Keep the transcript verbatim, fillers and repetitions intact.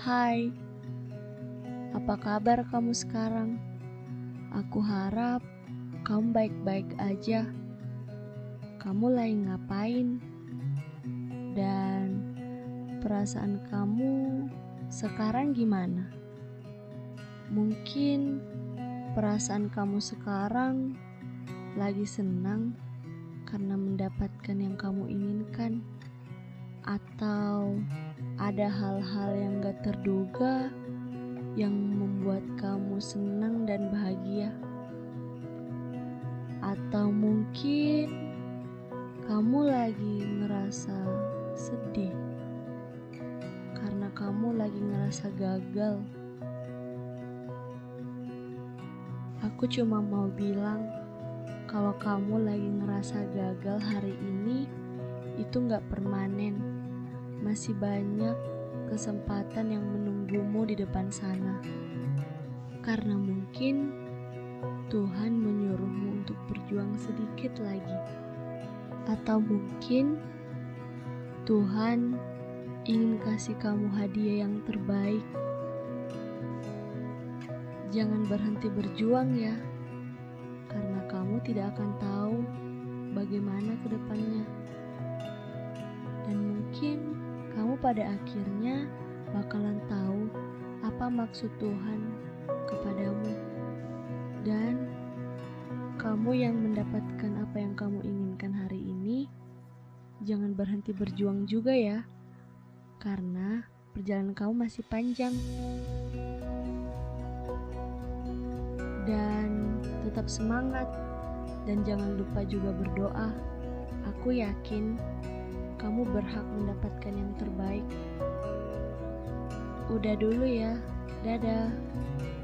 Hai, apa kabar kamu sekarang? Aku harap kamu baik-baik aja. Kamu lagi ngapain? Dan perasaan kamu sekarang gimana? Mungkin perasaan kamu sekarang lagi senang karena mendapatkan yang kamu inginkan, atau ada hal-hal yang gak terduga yang membuat kamu senang dan bahagia, atau mungkin kamu lagi ngerasa sedih karena kamu lagi ngerasa gagal. Aku cuma mau bilang kalau kamu lagi ngerasa gagal hari ini itu gak permanen. Masih banyak kesempatan yang menunggumu di depan sana. Karena mungkin Tuhan menyuruhmu untuk berjuang sedikit lagi. Atau mungkin Tuhan ingin kasih kamu hadiah yang terbaik. Jangan berhenti berjuang ya, karena kamu tidak akan tahu bagaimana ke depannya. Dan mungkin kamu pada akhirnya bakalan tahu apa maksud Tuhan kepadamu, dan kamu yang mendapatkan apa yang kamu inginkan hari ini, jangan berhenti berjuang juga ya, karena perjalanan kamu masih panjang. Dan tetap semangat, dan jangan lupa juga berdoa. Aku yakin kamu berhak mendapatkan yang terbaik. Udah dulu ya, dadah.